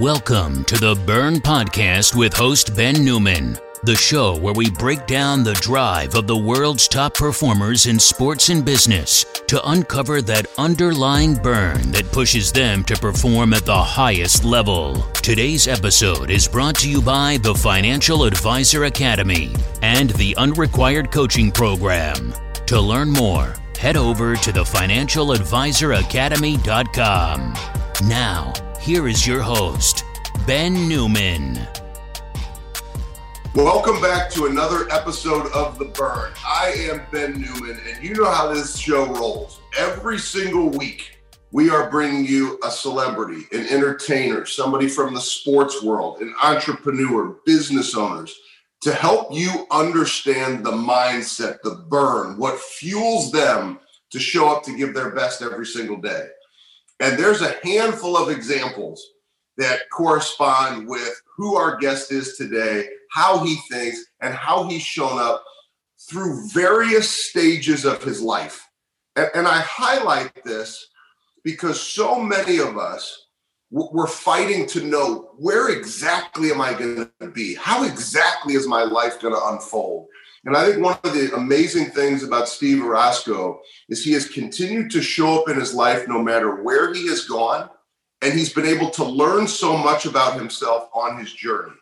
Welcome to The Burn Podcast with host Ben Newman, the show where we break down the drive of the world's top performers in sports and business to uncover that underlying burn that pushes them to perform at the highest level. Today's episode is brought to you by the Financial Advisor Academy and the Unrequired Coaching Program. To learn more, head over to thefinancialadvisoracademy.com. Now, here is your host, Ben Newman. Welcome back to another episode of The Burn. I am Ben Newman, and you know how this show rolls. Every single week, we are bringing you a celebrity, an entertainer, somebody from the sports world, an entrepreneur, business owners, to help you understand the mindset, the burn, what fuels them to show up to give their best every single day. And there's a handful of examples that correspond with who our guest is today, how he thinks, and how he's shown up through various stages of his life. And I highlight this because so many of us, we're fighting to know, where exactly am I going to be? How exactly is my life going to unfold? And I think one of the amazing things about Steve Orosco is he has continued to show up in his life no matter where he has gone, and he's been able to learn so much about himself on his journey.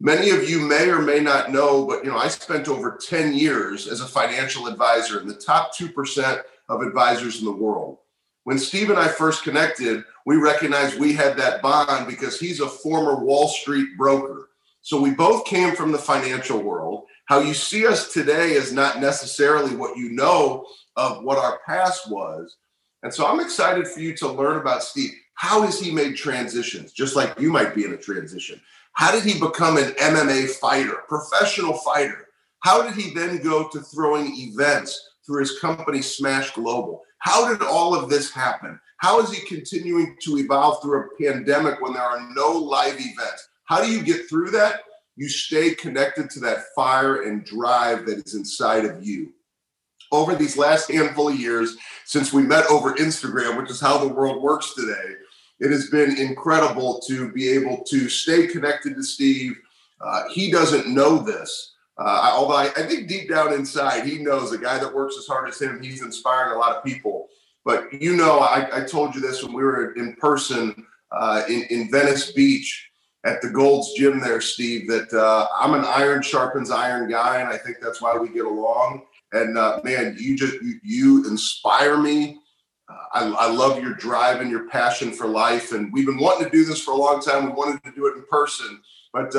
Many of you may or may not know, but you know, I spent over 10 years as a financial advisor in the top 2% of advisors in the world. When Steve and I first connected, we recognized we had that bond because he's a former Wall Street broker. So we both came from the financial world. How you see us today is not necessarily what you know of what our past was. And so I'm excited for you to learn about Steve. How has he made transitions? Just like you might be in a transition. How did he become an MMA fighter, professional fighter? How did he then go to throwing events through his company, Smash Global? How did all of this happen? How is he continuing to evolve through a pandemic when there are no live events? How do you get through that? You stay connected to that fire and drive that is inside of you. Over these last handful of years, since we met over Instagram, which is how the world works today, it has been incredible to be able to stay connected to Steve. He doesn't know this, although I think deep down inside, he knows a guy that works as hard as him, he's inspiring a lot of people. But you know, I told you this when we were in person in Venice Beach, at the Gold's Gym there, Steve, that I'm an iron sharpens iron guy, and I think that's why we get along. And man, you inspire me. I love your drive and your passion for life, and we've been wanting to do this for a long time. We wanted to do it in person, but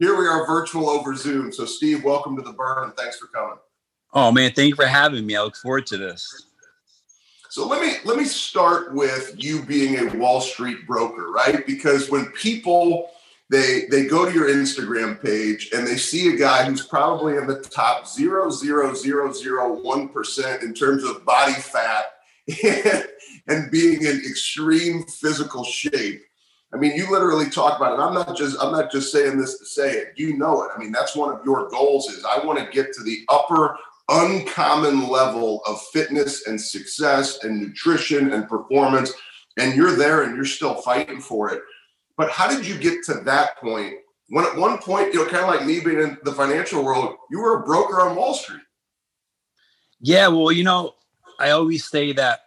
here we are virtual over Zoom. So Steve, welcome to The Burn. Thanks for coming. Oh man, thank you for having me. I look forward to this. So let me start with you being a Wall Street broker, right? Because when people They go to your Instagram page and they see a guy who's probably in the top 0.0001% in terms of body fat and being in extreme physical shape. I mean, you literally talk about it. I'm not just saying this to say it. You know it. I mean, that's one of your goals is I want to get to the upper uncommon level of fitness and success and nutrition and performance. And you're there and you're still fighting for it. But how did you get to that point? When at one point, you know, kind of like me being in the financial world, you were a broker on Wall Street. Yeah, well, you know, I always say that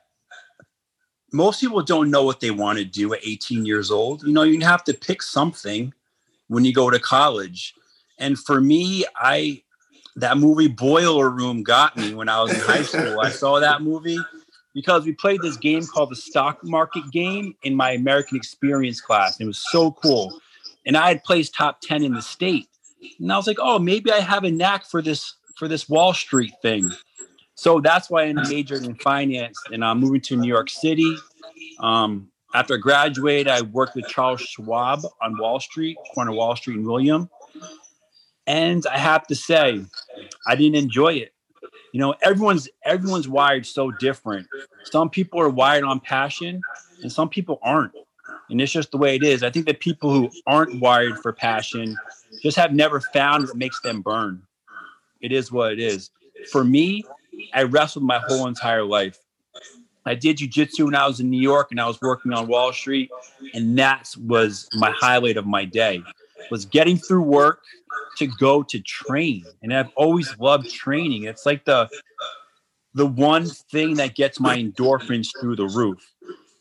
most people don't know what they want to do at 18 years old. You know, you have to pick something when you go to college. And for me, that movie Boiler Room got me when I was in high school. I saw that movie because we played this game called the stock market game in my American Experience class. And it was so cool. And I had placed top 10 in the state. And I was like, oh, maybe I have a knack for this Wall Street thing. So that's why I majored in finance. And I'm moving to New York City. After I graduated, I worked with Charles Schwab on Wall Street, corner of Wall Street and William. And I have to say, I didn't enjoy it. You know, everyone's wired so different. Some people are wired on passion and some people aren't. And it's just the way it is. I think that people who aren't wired for passion just have never found what makes them burn. It is what it is. For me, I wrestled my whole entire life. I did jiu-jitsu when I was in New York and I was working on Wall Street. And that was my highlight of my day, was getting through work to go to train. And I've always loved training. It's like the one thing that gets my endorphins through the roof.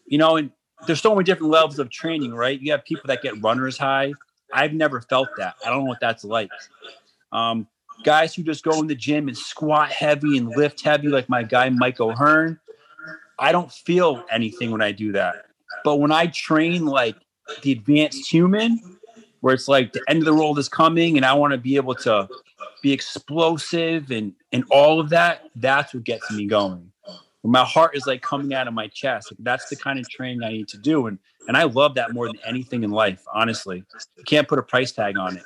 You know, and there's so many different levels of training, right? You have people that get runner's high. I've never felt that. I don't know what that's like. Guys who just go in the gym and squat heavy and lift heavy, like my guy, Mike O'Hearn, I don't feel anything when I do that. But when I train like the advanced human, where it's like the end of the world is coming and I want to be able to be explosive and all of that, that's what gets me going. My heart is like coming out of my chest. That's the kind of training I need to do. And I love that more than anything in life, honestly. You can't put a price tag on it.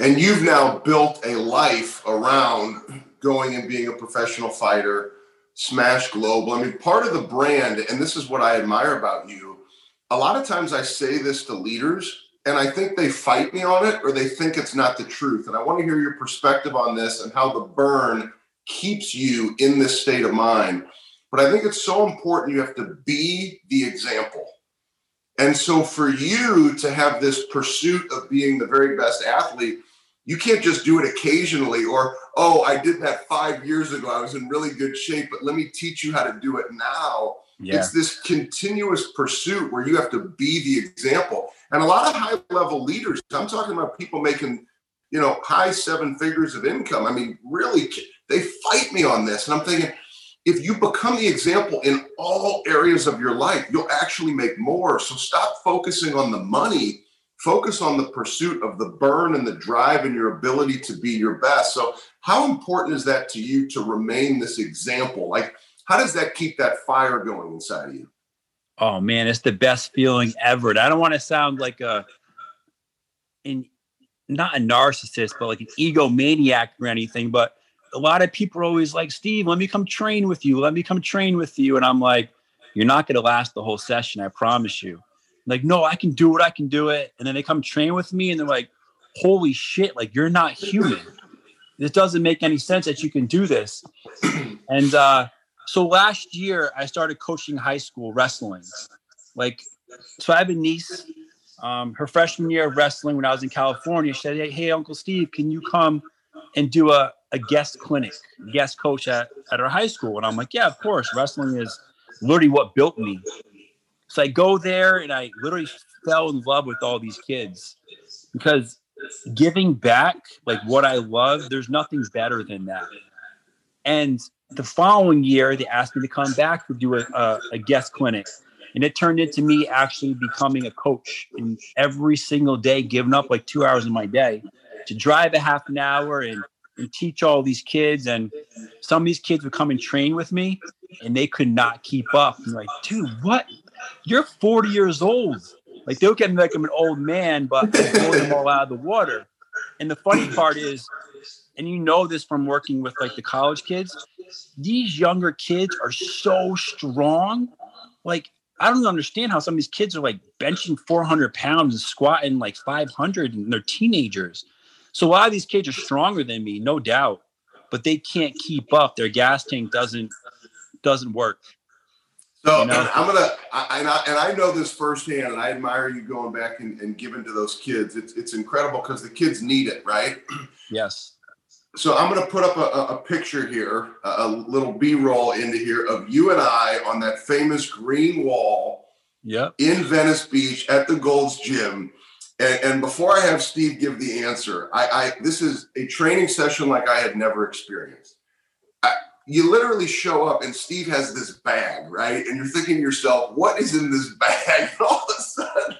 And you've now built a life around going and being a professional fighter, Smash Global. I mean, part of the brand, and this is what I admire about you, a lot of times I say this to leaders, and I think they fight me on it or they think it's not the truth. And I want to hear your perspective on this and how the burn keeps you in this state of mind. But I think it's so important you have to be the example. And so for you to have this pursuit of being the very best athlete, you can't just do it occasionally or, oh, I did that 5 years ago. I was in really good shape, but let me teach you how to do it now. Yeah. It's this continuous pursuit where you have to be the example. And a lot of high-level leaders, I'm talking about people making, you know, high seven figures of income. I mean, really, they fight me on this. And I'm thinking, if you become the example in all areas of your life, you'll actually make more. So stop focusing on the money. Focus on the pursuit of the burn and the drive and your ability to be your best. So how important is that to you to remain this example? Like, how does that keep that fire going inside of you? Oh, man, it's the best feeling ever. And I don't want to sound like not a narcissist, but like an egomaniac or anything. But a lot of people are always like, Steve, let me come train with you. Let me come train with you. And I'm like, you're not going to last the whole session. I promise you. Like, no, I can do it. I can do it. And then they come train with me and they're like, holy shit. Like, you're not human. This doesn't make any sense that you can do this. And so last year I started coaching high school wrestling. Like, so I have a niece. Her freshman year of wrestling, when I was in California, she said, hey, Uncle Steve, can you come and do a guest clinic, guest coach at our high school? And I'm like, yeah, of course. Wrestling is literally what built me. So I go there and I literally fell in love with all these kids, because giving back, like what I love, there's nothing better than that. And the following year, they asked me to come back to do a guest clinic. And it turned into me actually becoming a coach, and every single day, giving up like 2 hours of my day to drive a half an hour and teach all these kids. And some of these kids would come and train with me and they could not keep up. And like, dude, what? You're 40 years old. Like, they'll get me like I'm an old man, but I blow them all out of the water. And the funny part is, and you know this from working with like the college kids, these younger kids are so strong. Like, I don't understand how some of these kids are like benching 400 pounds and squatting like 500, and they're teenagers. So a lot of these kids are stronger than me, no doubt, but they can't keep up. Their gas tank doesn't work. So you know? I know this firsthand, and I admire you going back and giving to those kids. It's incredible because the kids need it, right? Yes. So I'm going to put up a picture here, a little B-roll into here of you and I on that famous green wall in Venice Beach at the Gold's Gym. And before I have Steve give the answer, this is a training session like I had never experienced. You literally show up and Steve has this bag, right? And you're thinking to yourself, what is in this bag? And all of a sudden,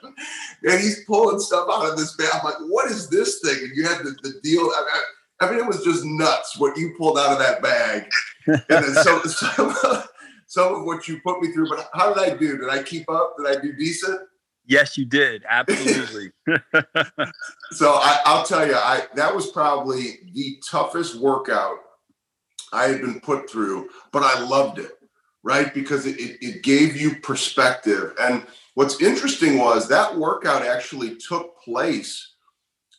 and he's pulling stuff out of this bag. I'm like, what is this thing? And you had the deal. I mean, it was just nuts what you pulled out of that bag. And then some of what you put me through. But how did I do? Did I keep up? Did I do decent? Yes, you did. Absolutely. So I'll tell you, that was probably the toughest workout I had been put through, but I loved it, right? Because it gave you perspective. And what's interesting was that workout actually took place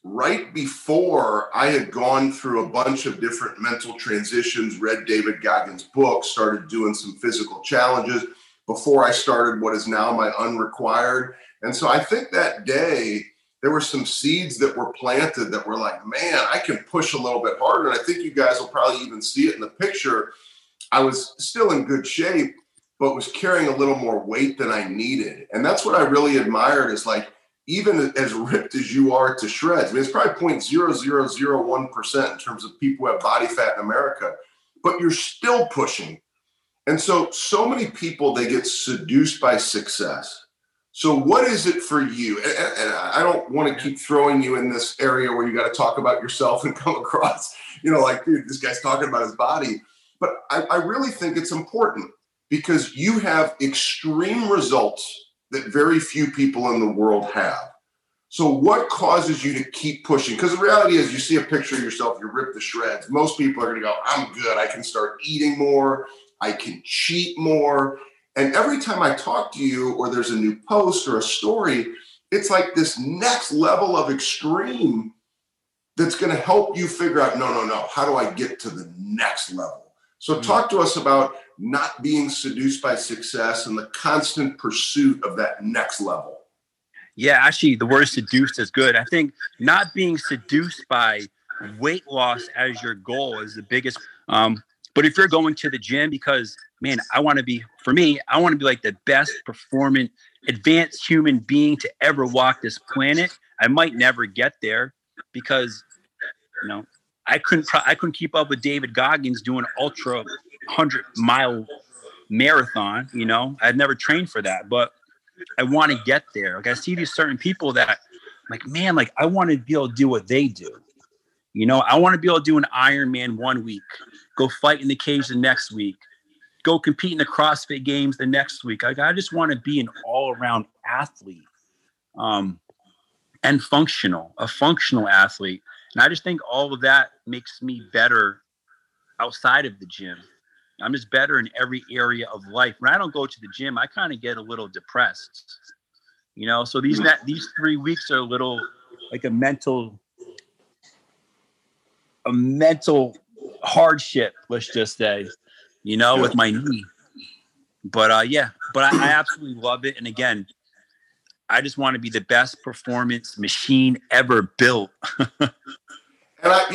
right before I had gone through a bunch of different mental transitions, read David Goggins' book, started doing some physical challenges before I started what is now my Unrequired. And so I think that day there were some seeds that were planted that were like, man, I can push a little bit harder. And I think you guys will probably even see it in the picture. I was still in good shape, but was carrying a little more weight than I needed. And that's what I really admired is like, even as ripped as you are to shreds, I mean, it's probably 0.0001% in terms of people who have body fat in America, but you're still pushing. And so many people, they get seduced by success. So what is it for you? And I don't want to keep throwing you in this area where you got to talk about yourself and come across, you know, like, dude, this guy's talking about his body. But I really think it's important because you have extreme results that very few people in the world have. So what causes you to keep pushing? Because the reality is you see a picture of yourself, you rip the shreds. Most people are going to go, I'm good. I can start eating more. I can cheat more. And every time I talk to you or there's a new post or a story, it's like this next level of extreme that's going to help you figure out, no, how do I get to the next level? So talk to us about not being seduced by success and the constant pursuit of that next level. Yeah, actually, the word seduced is good. I think not being seduced by weight loss as your goal is the biggest. But if you're going to the gym because, man, I want to be like the best performing advanced human being to ever walk this planet. I might never get there because, you know, I couldn't keep up with David Goggins doing ultra 100-mile marathon. You know, I've never trained for that, but I want to get there. Like I see these certain people that like, man, like I want to be able to do what they do. You know, I want to be able to do an Ironman one week, go fight in the cage the next week, go compete in the CrossFit games the next week. Like, I just want to be an all-around athlete and a functional athlete. And I just think all of that makes me better outside of the gym. I'm just better in every area of life. When I don't go to the gym, I kind of get a little depressed, you know? So these 3 weeks are a little like a mental hardship, let's just say, you know, with my knee. But I absolutely love it. And again, I just want to be the best performance machine ever built. And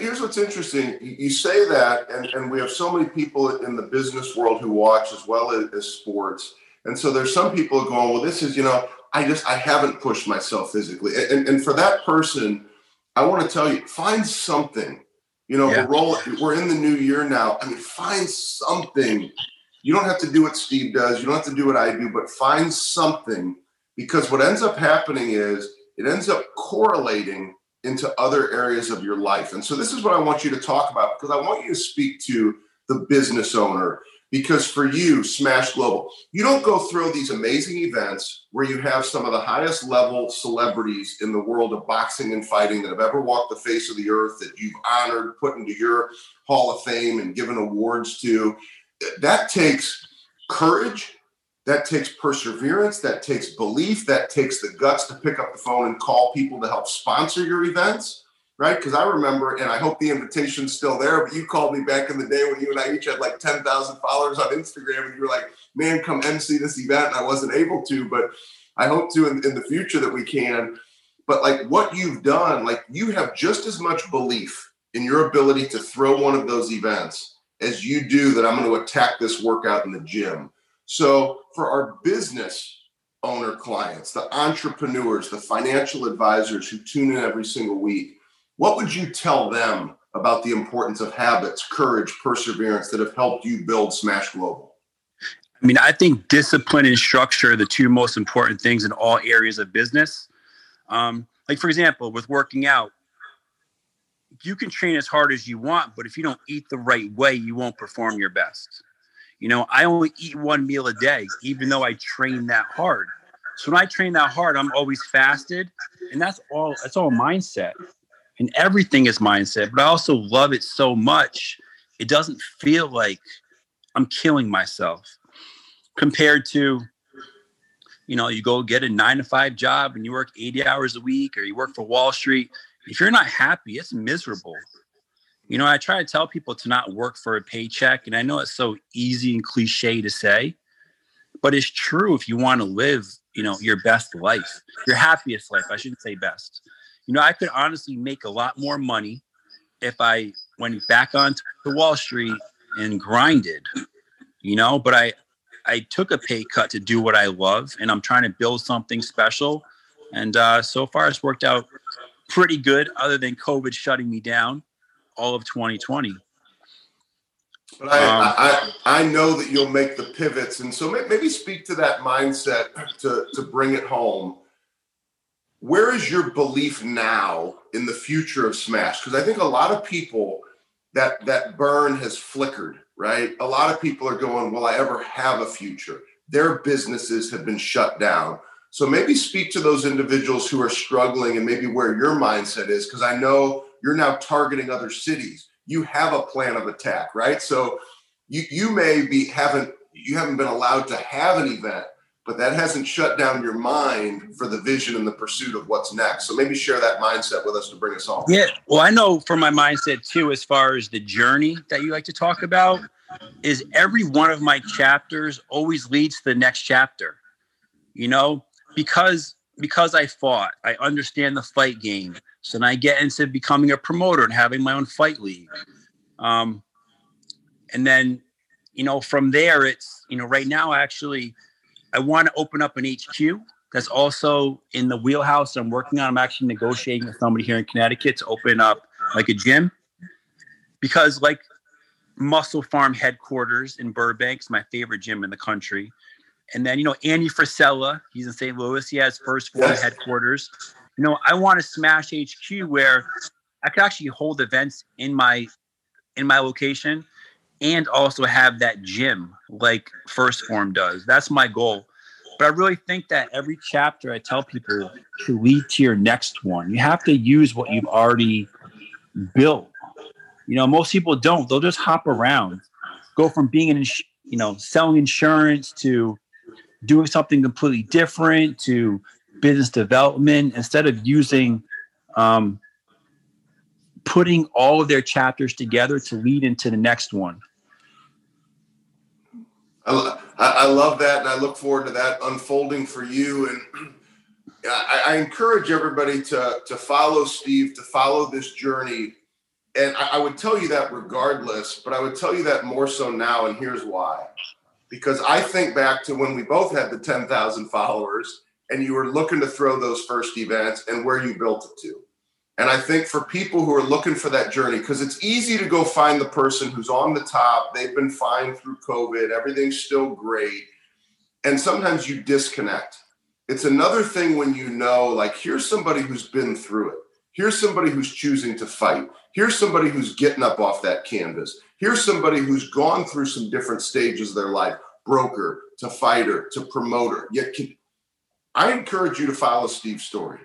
here's what's interesting. You say that, and we have so many people in the business world who watch as well as sports. And so there's some people going, well, this is, you know, I haven't pushed myself physically. And for that person, I want to tell you, find something. You know, yeah. We're in the new year now. I mean, find something. You don't have to do what Steve does. You don't have to do what I do, but find something. Because what ends up happening is it ends up correlating into other areas of your life. And so this is what I want you to talk about, because I want you to speak to the business owner. Because for you, Smash Global, you don't go through these amazing events where you have some of the highest level celebrities in the world of boxing and fighting that have ever walked the face of the earth that you've honored, put into your Hall of Fame and given awards to. That takes courage. That takes perseverance, that takes belief, that takes the guts to pick up the phone and call people to help sponsor your events, right? Because I remember, and I hope the invitation's still there, but you called me back in the day when you and I each had like 10,000 followers on Instagram, and you were like, man, come MC this event, and I wasn't able to, but I hope to in the future that we can. But like what you've done, like you have just as much belief in your ability to throw one of those events as you do that I'm going to attack this workout in the gym. So for our business owner clients, the entrepreneurs, the financial advisors who tune in every single week, what would you tell them about the importance of habits, courage, perseverance that have helped you build Smash Global? I mean, I think discipline and structure are the two most important things in all areas of business. Like, for example, with working out, you can train as hard as you want, but if you don't eat the right way, you won't perform your best. You know, I only eat one meal a day, even though I train that hard. So when I train that hard, I'm always fasted. And that's all mindset. And everything is mindset. But I also love it so much. It doesn't feel like I'm killing myself compared to, you know, you go get a 9-to-5 job and you work 80 hours a week or you work for Wall Street. if you're not happy, it's miserable. You know, I try to tell people to not work for a paycheck. And I know it's so easy and cliche to say, but it's true. If you want to live, you know, your best life, your happiest life, I shouldn't say best. You know, I could honestly make a lot more money if I went back onto Wall Street and grinded, you know, but I took a pay cut to do what I love, and I'm trying to build something special. And so far it's worked out pretty good, other than COVID shutting me down all of 2020. But I know that you'll make the pivots. And so maybe speak to that mindset to bring it home. Where is your belief now in the future of Smash? Because I think a lot of people, that burn has flickered, right? A lot of people are going, will I ever have a future? Their businesses have been shut down. So maybe speak to those individuals who are struggling and maybe where your mindset is, because I know you're now targeting other cities. You have a plan of attack, right? So you haven't been allowed to have an event, but that hasn't shut down your mind for the vision and the pursuit of what's next. So maybe share that mindset with us to bring us home. Yeah. Well, I know for my mindset too, as far as the journey that you like to talk about, is every one of my chapters always leads to the next chapter, you know, because I fought, I understand the fight game. So then I get into becoming a promoter and having my own fight league. And then, you know, from there it's, you know, right now actually, I want to open up an HQ that's also in the wheelhouse I'm working on. I'm actually negotiating with somebody here in Connecticut to open up like a gym, because like Muscle Farm headquarters in Burbank's my favorite gym in the country. And then, you know, Andy Frisella, he's in St. Louis. He has 1st Phorm headquarters. You know, I want to Smash HQ where I could actually hold events in my location, and also have that gym like 1st Phorm does. That's my goal. But I really think that every chapter I tell people to lead to your next one. You have to use what you've already built. You know, most people don't. They'll just hop around, go from being an selling insurance to doing something completely different to business development, instead of using putting all of their chapters together to lead into the next one. I love that, and I look forward to that unfolding for you. And I encourage everybody to follow Steve, to follow this journey. And I would tell you that regardless, but I would tell you that more so now, and here's why. Because I think back to when we both had the 10,000 followers, and you were looking to throw those first events and where you built it to. And I think for people who are looking for that journey, because it's easy to go find the person who's on the top, they've been fine through COVID, everything's still great. And sometimes you disconnect. It's another thing when you know, like, here's somebody who's been through it. Here's somebody who's choosing to fight. Here's somebody who's getting up off that canvas. Here's somebody who's gone through some different stages of their life, broker to fighter to promoter. Yet I encourage you to follow Steve's story,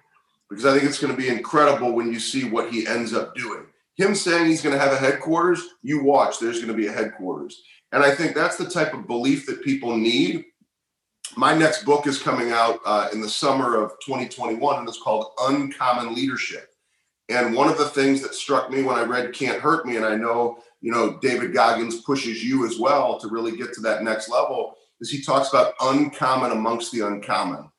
because I think it's going to be incredible when you see what he ends up doing. Him saying he's going to have a headquarters, you watch, there's going to be a headquarters. And I think that's the type of belief that people need. My next book is coming out in the summer of 2021, and it's called Uncommon Leadership. And one of the things that struck me when I read Can't Hurt Me, and I know, you know, David Goggins pushes you as well to really get to that next level, is he talks about uncommon amongst the uncommon.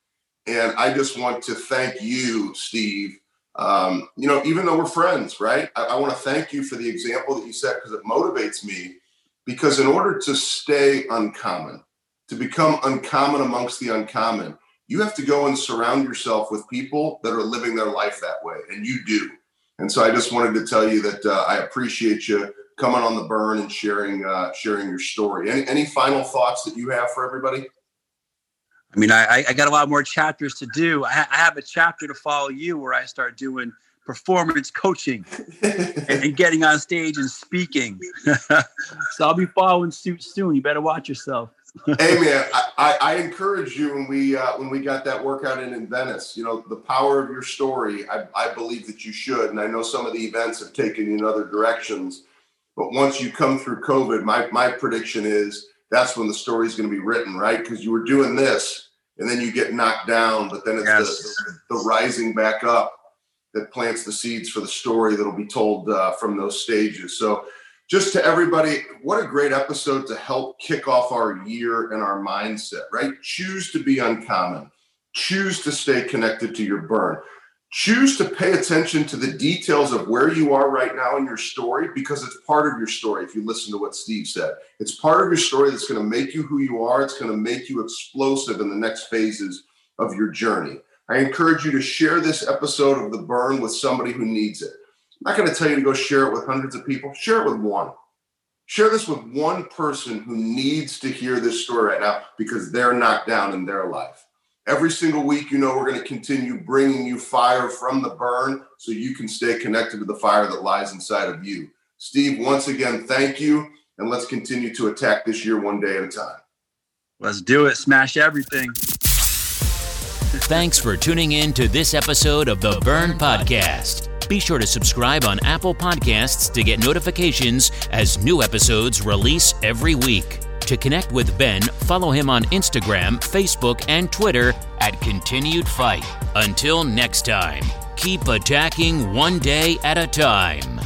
And I just want to thank you, Steve. You know, even though we're friends, right? I want to thank you for the example that you set, because it motivates me. Because in order to stay uncommon, to become uncommon amongst the uncommon, you have to go and surround yourself with people that are living their life that way. And you do. And so I just wanted to tell you that I appreciate you coming on The Burn and sharing your story. Any final thoughts that you have for everybody? I mean, I got a lot more chapters to do. I have a chapter to follow you where I start doing performance coaching and getting on stage and speaking. So I'll be following suit soon. You better watch yourself. Hey, man, I encourage you when we got that workout in Venice, you know, the power of your story, I believe that you should. And I know some of the events have taken you in other directions. But once you come through COVID, my prediction is, that's when the story is going to be written, right? Because you were doing this and then you get knocked down, but then it's the rising back up. that plants the seeds for the story that'll be told from those stages. So just to everybody, what a great episode to help kick off our year and our mindset, right? Choose to be uncommon. Choose to stay connected to your burn. Choose to pay attention to the details of where you are right now in your story, because it's part of your story. If you listen to what Steve said, it's part of your story that's going to make you who you are. It's going to make you explosive in the next phases of your journey. I encourage you to share this episode of The Burn with somebody who needs it. I'm not going to tell you to go share it with hundreds of people. Share it with one. Share this with one person who needs to hear this story right now because they're knocked down in their life. Every single week, you know, we're going to continue bringing you fire from the burn so you can stay connected to the fire that lies inside of you. Steve, once again, thank you. And let's continue to attack this year one day at a time. Let's do it. Smash everything. Thanks for tuning in to this episode of The Burn Podcast. Be sure to subscribe on Apple Podcasts to get notifications as new episodes release every week. To connect with Ben, follow him on Instagram, Facebook, and Twitter at Continued Fight. Until next time, keep attacking one day at a time.